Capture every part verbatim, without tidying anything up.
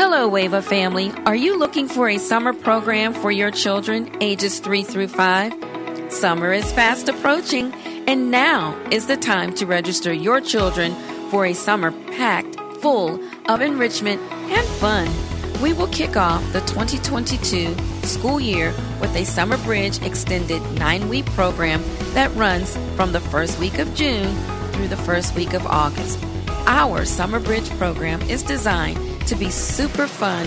Hello, WAVA family. Are you looking for a summer program for your children ages three through five? Summer is fast approaching, and now is the time to register your children for a summer packed full of enrichment and fun. We will kick off the twenty twenty-two school year with a Summer Bridge extended nine-week program that runs from the first week of June through the first week of August. Our Summer Bridge program is designed to be super fun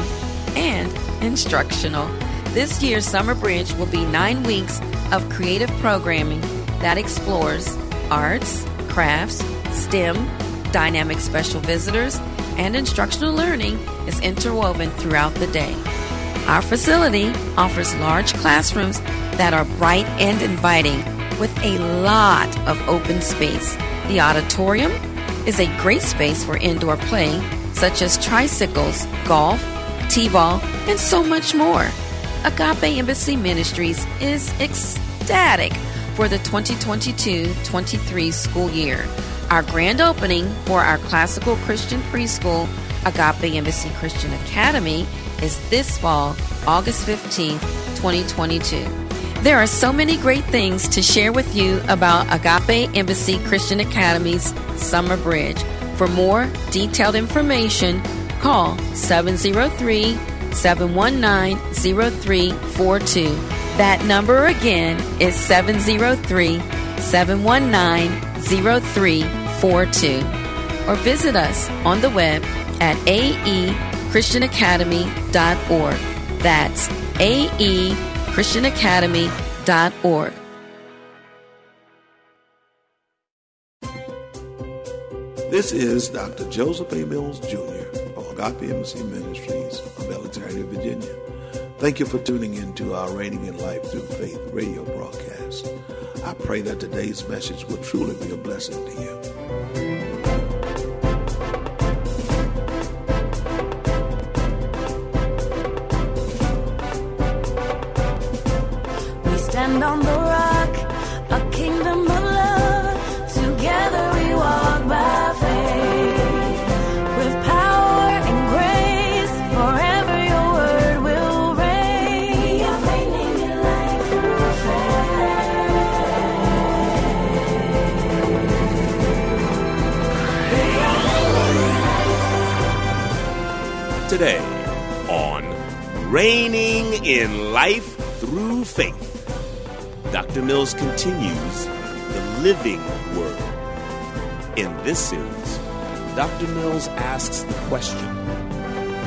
and instructional. This year's Summer Bridge will be nine weeks of creative programming that explores arts, crafts, STEM, dynamic special visitors, and instructional learning is interwoven throughout the day. Our facility offers large classrooms that are bright and inviting with a lot of open space. The auditorium is a great space for indoor playing, such as tricycles, golf, t-ball, and so much more. Agape Embassy Ministries is ecstatic for the twenty twenty-two twenty-three school year. Our grand opening for our classical Christian preschool, Agape Embassy Christian Academy, is this fall, August fifteenth, twenty twenty-two. There are so many great things to share with you about Agape Embassy Christian Academy's Summer Bridge. For more detailed information, call seven zero three, seven one nine, zero three four two. That number again is seven zero three, seven one nine, zero three four two. Or visit us on the web at a e christian academy dot org. That's a e christian academy dot org. This is Doctor Joseph A. Mills Junior of Agape Embassy Ministries of Alexandria, Virginia. Thank you for tuning in to our Reigning in Life Through Faith radio broadcast. I pray that today's message will truly be a blessing to you. We stand on the rock, a kingdom of love. Together we walk by. Today on Reigning in Life Through Faith, Doctor Mills continues the living word. In this series, Doctor Mills asks the question,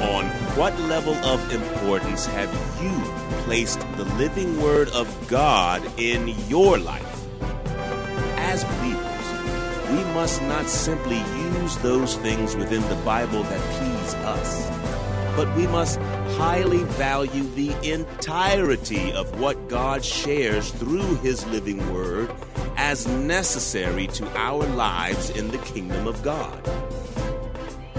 on what level of importance have you placed the living word of God in your life? As believers, we must not simply use those things within the Bible that please us, but we must highly value the entirety of what God shares through His living Word as necessary to our lives in the kingdom of God.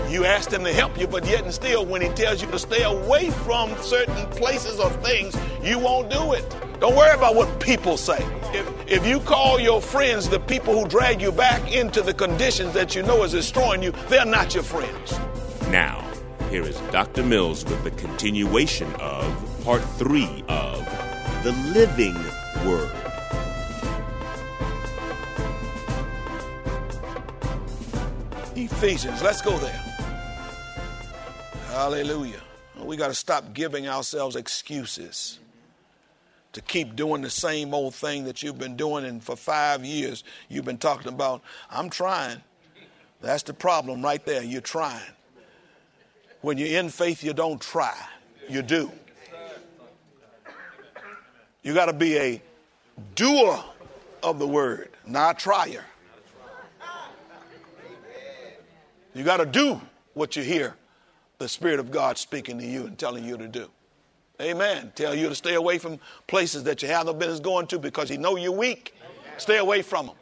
You ask Him to help you, but yet and still, when He tells you to stay away from certain places or things, you won't do it. Don't worry about what people say. If, if you call your friends the people who drag you back into the conditions that you know is destroying you, they're not your friends. Now, here is Doctor Mills with the continuation of part three of The Living Word. Ephesians, let's go there. Hallelujah. We got to stop giving ourselves excuses to keep doing the same old thing that you've been doing, and for five years you've been talking about, I'm trying. That's the problem right there. You're trying. When you're in faith, you don't try. You do. You got to be a doer of the word, not a trier. You got to do what you hear the Spirit of God speaking to you and telling you to do. Amen. Tell you to stay away from places that you have no business going to because he know you're weak. Stay away from them.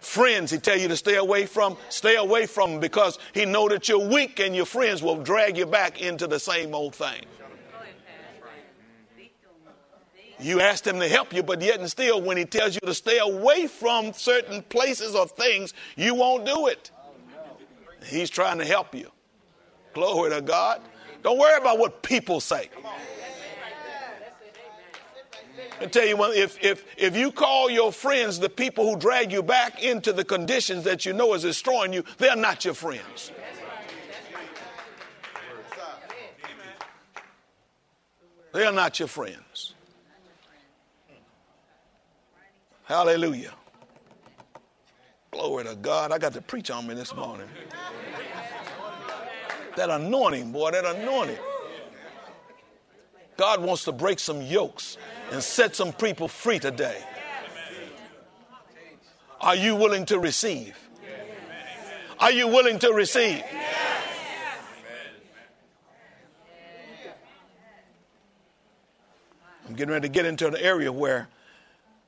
Friends, he tell you to stay away from, stay away from them because he know that you're weak and your friends will drag you back into the same old thing. You ask him to help you, but yet and still when he tells you to stay away from certain places or things, you won't do it. He's trying to help you. Glory to God. Don't worry about what people say. I tell you, if, if, if you call your friends the people who drag you back into the conditions that you know is destroying you, they're not your friends. They're not your friends. Hallelujah. Glory to God. I got to preach on me this morning. That anointing, boy, that anointing. God wants to break some yokes and set some people free today. Are you willing to receive? Are you willing to receive? I'm getting ready to get into an area where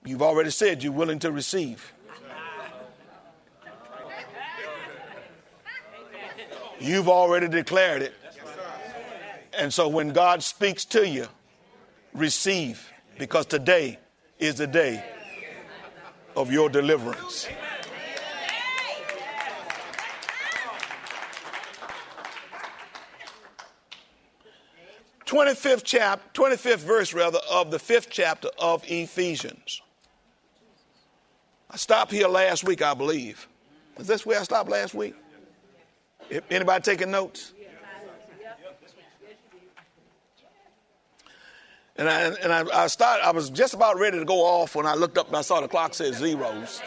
you've already said you're willing to receive. You've already declared it. And so when God speaks to you, receive, because today is the day of your deliverance. twenty-fifth chap, twenty-fifth verse rather of the fifth chapter of Ephesians. I stopped here last week, I believe. Is this where I stopped last week? Anybody taking notes? And I and I, I started. I was just about ready to go off when I looked up and I saw the clock said zeros.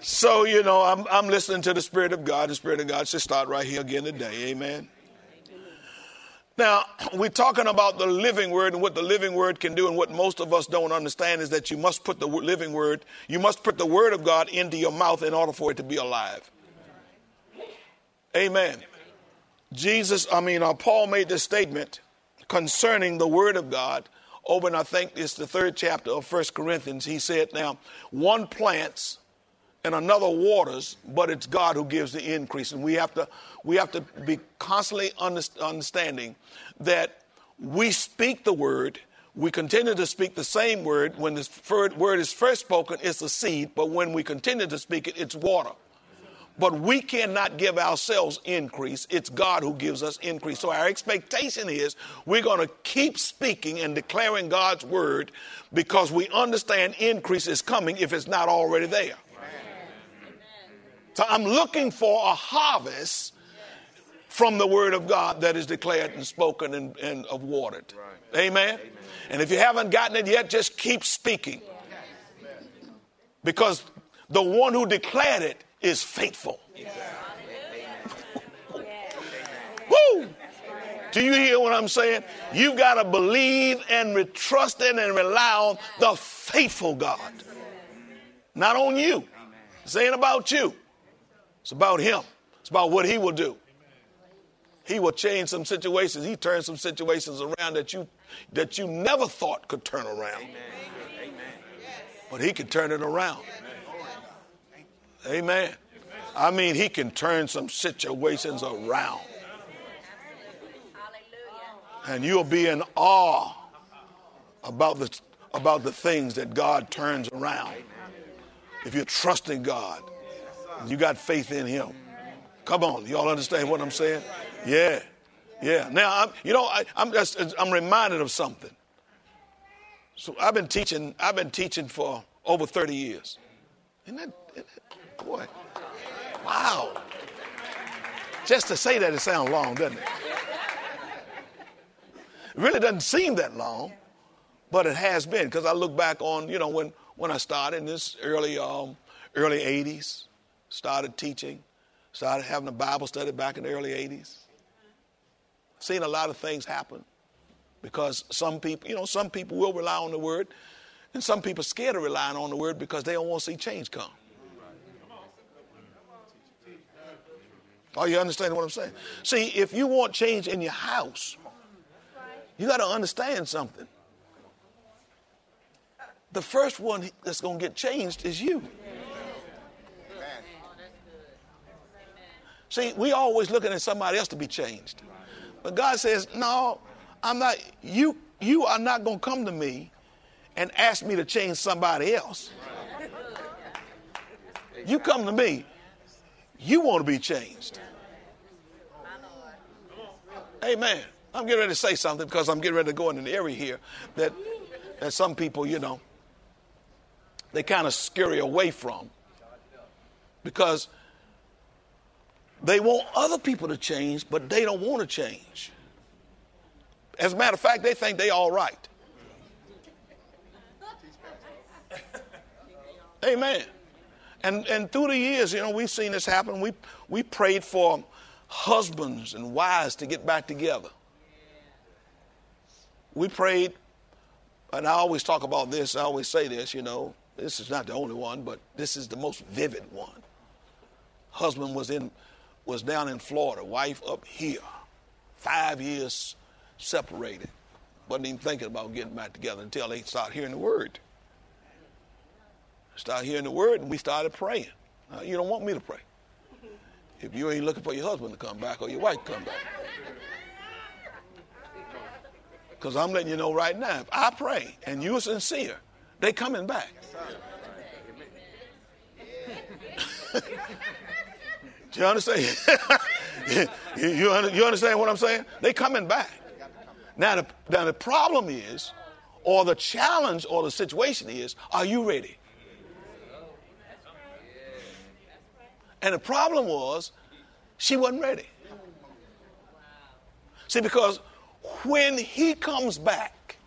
So you know, I'm I'm listening to the Spirit of God. The Spirit of God should start right here again today. Amen. Now, we're talking about the living word and what the living word can do, and what most of us don't understand is that you must put the living word, you must put the word of God into your mouth in order for it to be alive. Amen. Jesus, I mean, uh, Paul made this statement concerning the word of God over, and I think it's the third chapter of First Corinthians. He said, now, one plants and another waters, but it's God who gives the increase. And we have to we have to be constantly understanding that we speak the word. We continue to speak the same word. When the word is first spoken, it's a seed. But when we continue to speak it, it's water. But we cannot give ourselves increase. It's God who gives us increase. So our expectation is we're going to keep speaking and declaring God's word because we understand increase is coming if it's not already there. So I'm looking for a harvest from the word of God that is declared and spoken and, and awarded. Right. Amen? Amen. And if you haven't gotten it yet, just keep speaking. Yes. Because the one who declared it is faithful. Yes. Woo! Do you hear what I'm saying? You've got to believe and re- trust in and rely on the faithful God. Not on you. It's ain't about you. It's about him. It's about what he will do. He will change some situations. He turns some situations around that you that you never thought could turn around. Amen. But he can turn it around. Amen. Amen. I mean, he can turn some situations around. And you'll be in awe about the, about the things that God turns around. If you're trusting God. You got faith in him. Come on. Y'all understand what I'm saying? Yeah. Yeah. Now, I'm, you know, I, I'm just, I'm reminded of something. So I've been teaching, I've been teaching for over thirty years. Isn't that, isn't that boy, wow. Just to say that, it sounds long, doesn't it? It really doesn't seem that long, but it has been. Because I look back on, you know, when, when I started in this early, um, early eighties. Started teaching, started having a Bible study back in the early eighties. Seen a lot of things happen because some people, you know, some people will rely on the word and some people are scared of relying on the word because they don't want to see change come. Right. Are you understanding what I'm saying? See, if you want change in your house, you got to understand something. The first one that's going to get changed is you. Amen. See, we always looking at somebody else to be changed. But God says, no, I'm not. You, you are not going to come to me and ask me to change somebody else. You come to me. You want to be changed. Amen. I'm getting ready to say something because I'm getting ready to go in an area here that, that some people, you know, they kind of scurry away from because they want other people to change, but they don't want to change. As a matter of fact, they think they all right. Amen. And and through the years, you know, we've seen this happen. We we prayed for husbands and wives to get back together. We prayed, and I always talk about this. I always say this, you know, this is not the only one, but this is the most vivid one. Husband was in was down in Florida, wife up here, five years separated. Wasn't even thinking about getting back together until they started hearing the word. Started hearing the word, and we started praying. Now, you don't want me to pray. If you ain't looking for your husband to come back or your wife to come back. Because I'm letting you know right now, if I pray and you're sincere, they coming back. Do you understand? you, you understand what I'm saying? They coming back. Now the, now the problem is, or the challenge or the situation is, are you ready? And the problem was she wasn't ready. See, because when he comes back,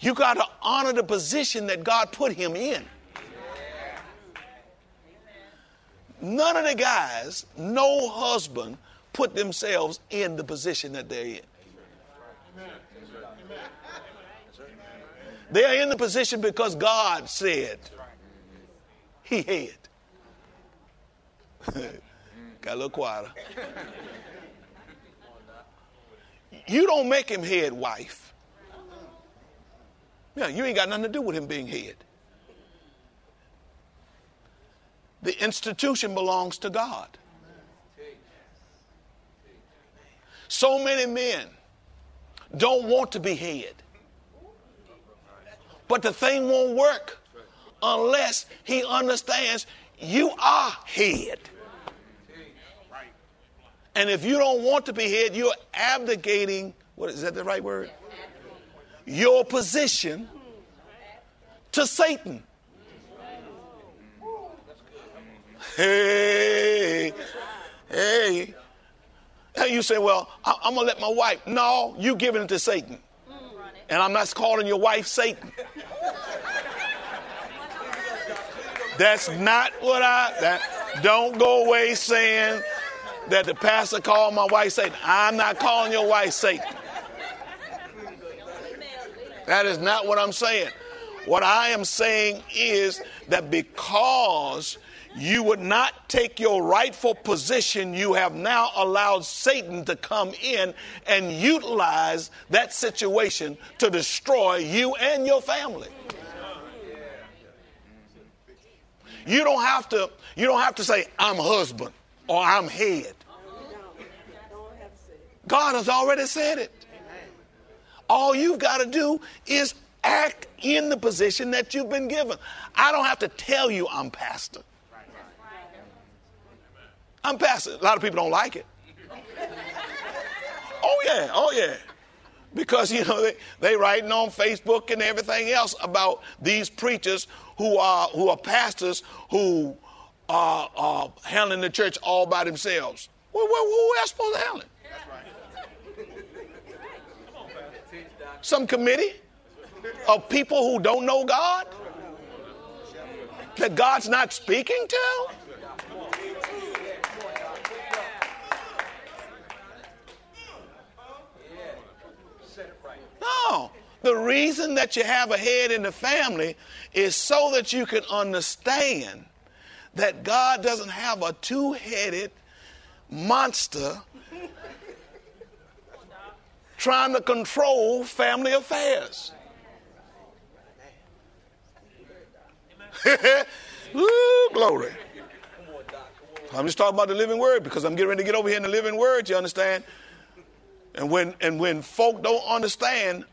you got to honor the position that God put him in. None of the guys, no husband, put themselves in the position that they're in. They are in the position because God said he had. Got a little quieter. You don't make him head wife. Yeah, you ain't got nothing to do with him being head. The institution belongs to God. So many men don't want to be head. But the thing won't work unless he understands you are head. And if you don't want to be head, you're abdicating, what is that the right word? Your position to Satan. Hey, hey. And you say, well, I'm going to let my wife. No, you're giving it to Satan. And I'm not calling your wife Satan. That's not what I, that, don't go away saying that the pastor called my wife Satan. I'm not calling your wife Satan. That is not what I'm saying. What I am saying is that because you would not take your rightful position, you have now allowed Satan to come in and utilize that situation to destroy you and your family. You don't have to, you don't have to say, I'm husband. Or I'm head. God has already said it. All you've got to do is act in the position that you've been given. I don't have to tell you I'm pastor. I'm pastor. A lot of people don't like it. Oh, yeah. Oh, yeah. Because, you know, they, they writing on Facebook and everything else about these preachers who are who are pastors who Uh, uh, handling the church all by themselves. Well, well, who else supposed to handle it? Some committee of people who don't know God? That God's not speaking to? No. The reason that you have a head in the family is so that you can understand that God doesn't have a two-headed monster trying to control family affairs. Ooh, glory. I'm just talking about the living word, because I'm getting ready to get over here in the living word, you understand? And when and when folk don't understand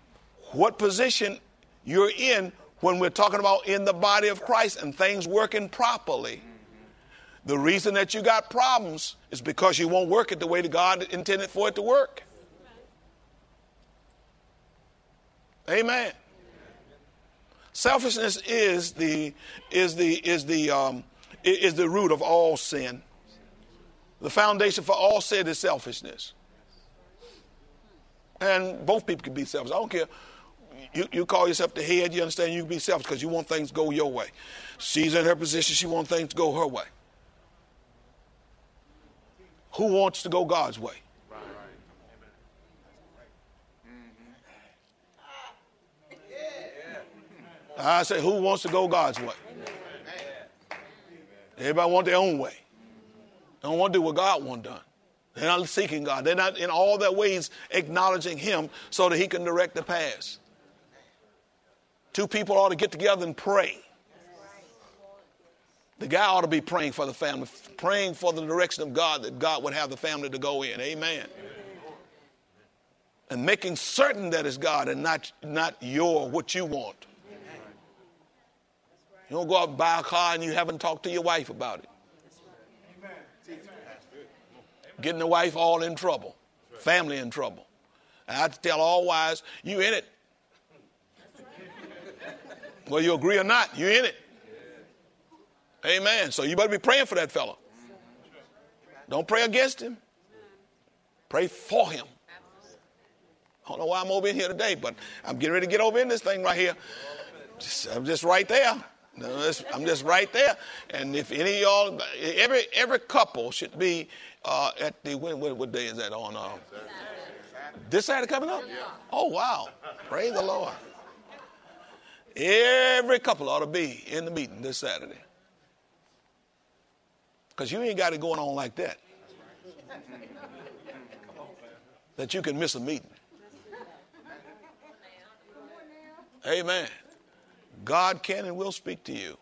what position you're in when we're talking about in the body of Christ and things working properly, the reason that you got problems is because you won't work it the way that God intended for it to work. Amen. Selfishness is the is the is the um, is the root of all sin. The foundation for all sin is selfishness, and both people can be selfish. I don't care. You you call yourself the head. You understand? You can be selfish because you want things to go your way. She's in her position. She wants things to go her way. Who wants to go God's way? I say, who wants to go God's way? Amen. Everybody want their own way. They don't want to do what God wants done. They're not seeking God. They're not in all their ways acknowledging him so that he can direct the path. Two people ought to get together and pray. The guy ought to be praying for the family, praying for the direction of God, that God would have the family to go in. Amen. Amen. And making certain that it's God and not, not your, what you want. You don't go out and buy a car and you haven't talked to your wife about it. Amen. Getting the wife all in trouble, family in trouble. And I have to tell all wives, you in it. Whether you agree or not, you in it. Amen. So you better be praying for that fella. Don't pray against him. Pray for him. I don't know why I'm over in here today, but I'm getting ready to get over in this thing right here. Just, I'm just right there. No, I'm just right there. And if any of y'all, every every couple should be uh, at the, when, when, what day is that on? Uh, this Saturday coming up? Oh, wow. Praise the Lord. Every couple ought to be in the meeting this Saturday. Because you ain't got it going on like that. That you can miss a meeting. Amen. God can and will speak to you,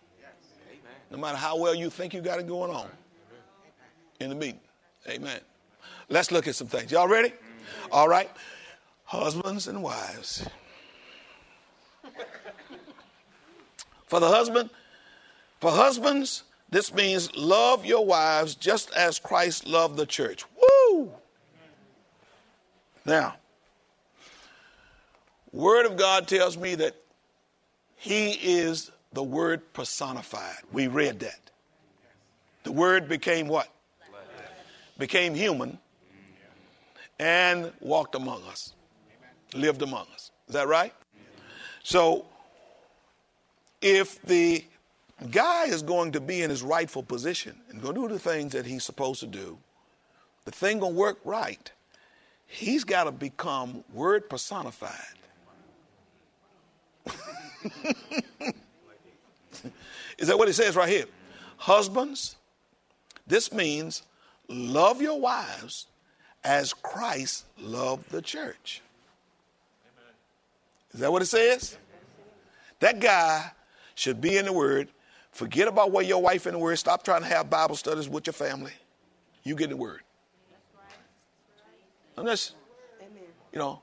no matter how well you think you got it going on in the meeting. Amen. Let's look at some things. Y'all ready? All right. Husbands and wives. For the husband, for husbands, this means love your wives just as Christ loved the church. Woo! Now, Word of God tells me that he is the Word personified. We read that. The Word became what? Flesh. Became human and walked among us, lived among us. Is that right? So if the guy is going to be in his rightful position and going to do the things that he's supposed to do, the thing going to work right, he's got to become Word personified. Is that what it says right here? Husbands, this means love your wives as Christ loved the church. Is that what it says? That guy should be in the Word. Forget about what your wife in the Word. Stop trying to have Bible studies with your family. You get in the Word. Unless, you know,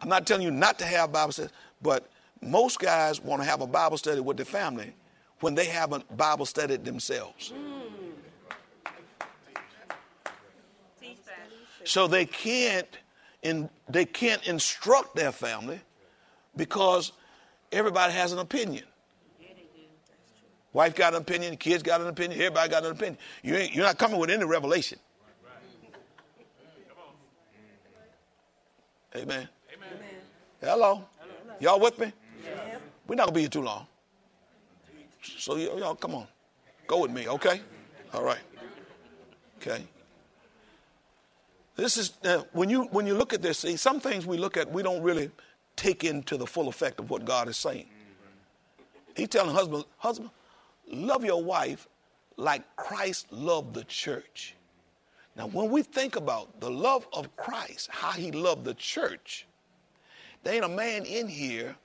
I'm not telling you not to have Bible studies, but most guys want to have a Bible study with their family when they haven't Bible studied themselves. Mm. So they can't, in, they can't instruct their family because everybody has an opinion. Wife got an opinion, kids got an opinion, everybody got an opinion. You ain't, you're not coming with any revelation. Amen. Amen. Hello. Hello. Y'all with me? Yeah. We're not going to be here too long. So y- y'all, come on. Go with me, okay? All right. Okay. This is, uh, when you when you look at this, see, some things we look at, we don't really take into the full effect of what God is saying. He's telling husband, husband, love your wife like Christ loved the church. Now, when we think about the love of Christ, how he loved the church, there ain't a man in here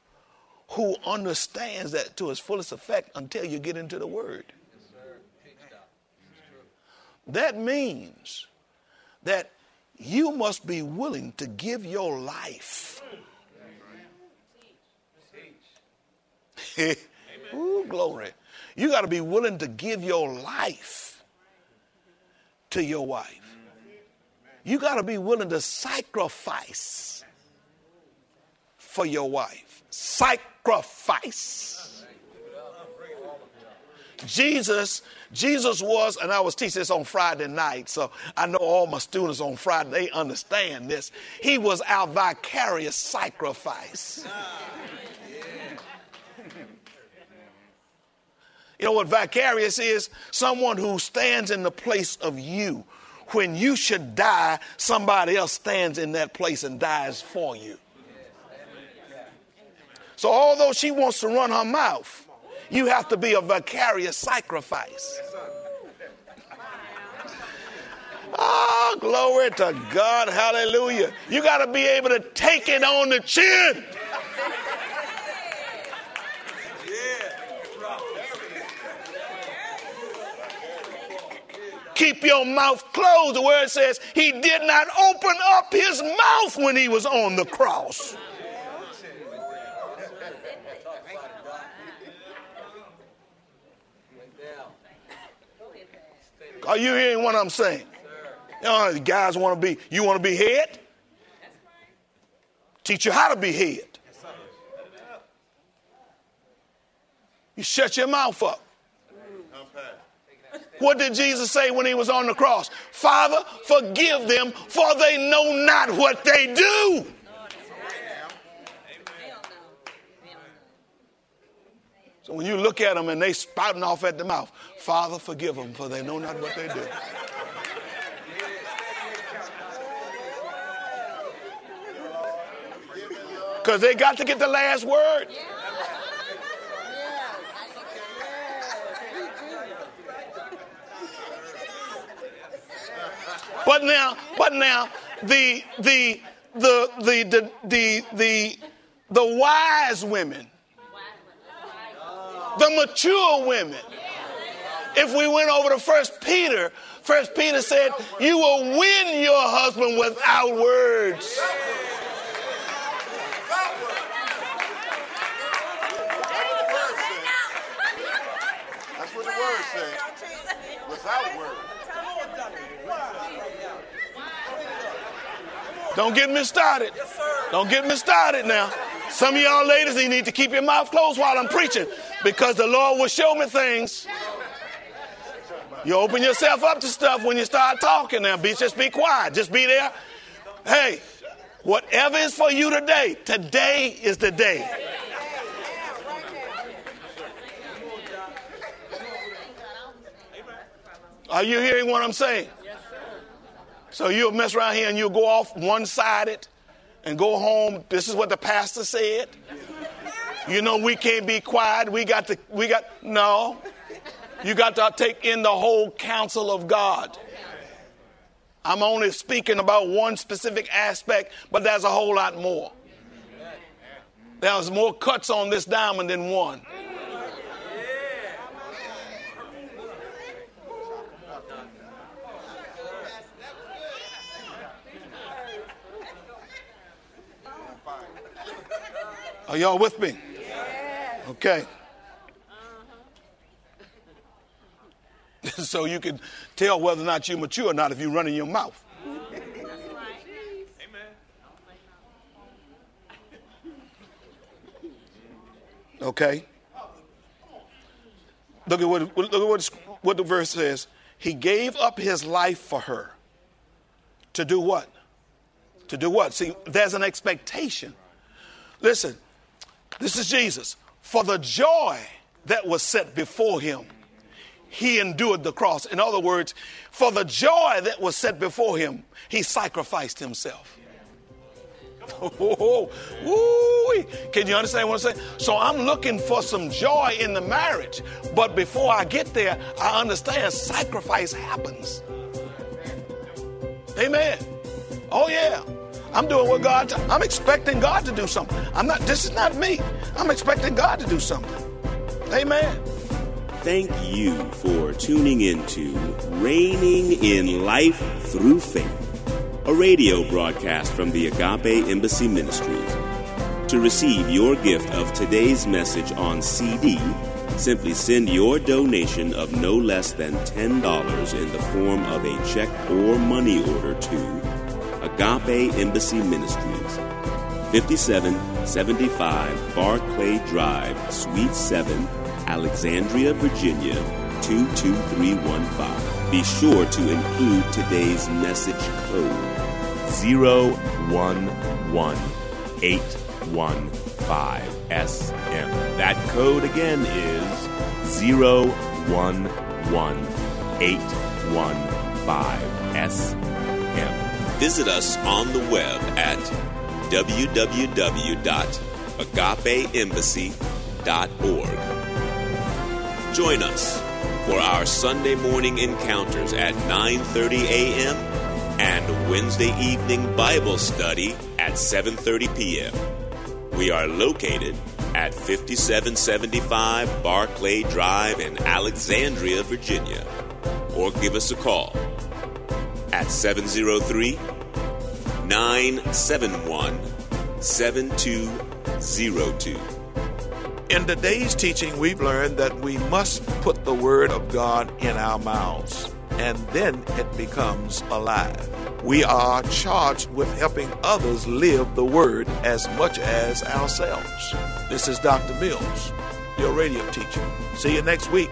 who understands that to its fullest effect until you get into the Word. Yes, sir. That means that you must be willing to give your life. Ooh, glory. You got to be willing to give your life to your wife. You got to be willing to sacrifice for your wife. Sacrifice. Jesus, Jesus was, and I was teaching this on Friday night, so I know all my students on Friday, they understand this. He was our vicarious sacrifice. You know what vicarious is? Someone who stands in the place of you. When you should die, somebody else stands in that place and dies for you. So although she wants to run her mouth, you have to be a vicarious sacrifice. Oh, glory to God. Hallelujah. You got to be able to take it on the chin. Keep your mouth closed. The word says he did not open up his mouth when he was on the cross. Are you hearing what I'm saying? You know, the guys want to be, you want to be head? Teach you how to be head. You shut your mouth up. What did Jesus say when he was on the cross? Father, forgive them, for they know not what they do. So when you look at them and they spouting off at the mouth, Father, forgive them, for they know not what they do. Because they got to get the last word. But now, but now, the the the the the the the wise women, the mature women. If we went over to First Peter, First Peter said, "You will win your husband without words." That's what the word said. Without words. Don't get me started. Yes, Don't get me started now. Some of y'all ladies, you need to keep your mouth closed while I'm preaching, because the Lord will show me things. You open yourself up to stuff when you start talking now. Be, just be quiet. Just be there. Hey, whatever is for you today, today is the day. Are you hearing what I'm saying? So you'll mess around here and you'll go off one-sided and go home. This is what the pastor said. You know, we can't be quiet. We got to, we got, no. You got to take in the whole counsel of God. I'm only speaking about one specific aspect, but there's a whole lot more. There's more cuts on this diamond than one. Are y'all with me? Yes. Okay. Uh-huh. So you can tell whether or not you mature or not if you run in your mouth. Uh, that's right. Amen. Okay. Look at what look at what, what the verse says. He gave up his life for her. To do what? To do what? See, there's an expectation. Listen. This is Jesus. For the joy that was set before him, he endured the cross. In other words, for the joy that was set before him, he sacrificed himself. Oh, woo-wee. Can you understand what I'm saying? So I'm looking for some joy in the marriage. But before I get there, I understand sacrifice happens. Amen. Oh, yeah. I'm doing what God, t- I'm expecting God to do something. I'm not, this is not me. I'm expecting God to do something. Amen. Thank you for tuning into Reigning in Life Through Faith, a radio broadcast from the Agape Embassy Ministries. To receive your gift of today's message on C D, simply send your donation of no less than ten dollars in the form of a check or money order to Agape Embassy Ministries, fifty-seven seventy-five Barclay Drive, Suite seven, Alexandria, Virginia, two two three one five. Be sure to include today's message code, zero one one eight one five S M. That code again is zero one one eight one five S M. Visit us on the web at w w w dot agape embassy dot org. Join us for our Sunday morning encounters at nine thirty a.m. and Wednesday evening Bible study at seven thirty p.m. We are located at fifty-seven seventy-five Barclay Drive in Alexandria, Virginia. Or give us a call at seven oh three, nine seven one, seven two oh two. In today's teaching, we've learned that we must put the Word of God in our mouths, and then it becomes alive. We are charged with helping others live the Word as much as ourselves. This is Doctor Mills, your radio teacher. See you next week.